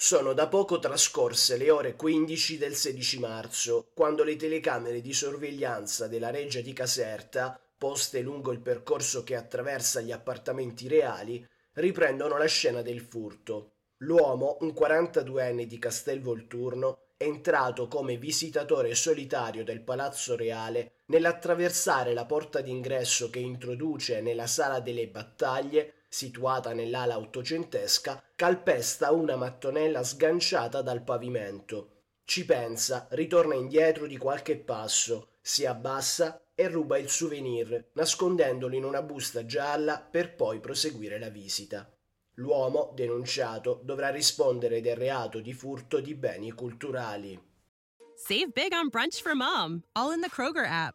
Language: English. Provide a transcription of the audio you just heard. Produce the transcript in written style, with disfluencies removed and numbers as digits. Sono da poco trascorse le ore 15 del 16 marzo, quando le telecamere di sorveglianza della Reggia di Caserta, poste lungo il percorso che attraversa gli appartamenti reali, riprendono la scena del furto. L'uomo, un 42enne di Castel Volturno, è entrato come visitatore solitario del Palazzo Reale nell'attraversare la porta d'ingresso che introduce nella Sala delle Battaglie, situata nell'ala ottocentesca, calpesta una mattonella sganciata dal pavimento. Ci pensa, ritorna indietro di qualche passo, si abbassa e ruba il souvenir, nascondendolo in una busta gialla per poi proseguire la visita. L'uomo, denunciato, dovrà rispondere del reato di furto di beni culturali. Save big on brunch for mom, all in the Kroger app.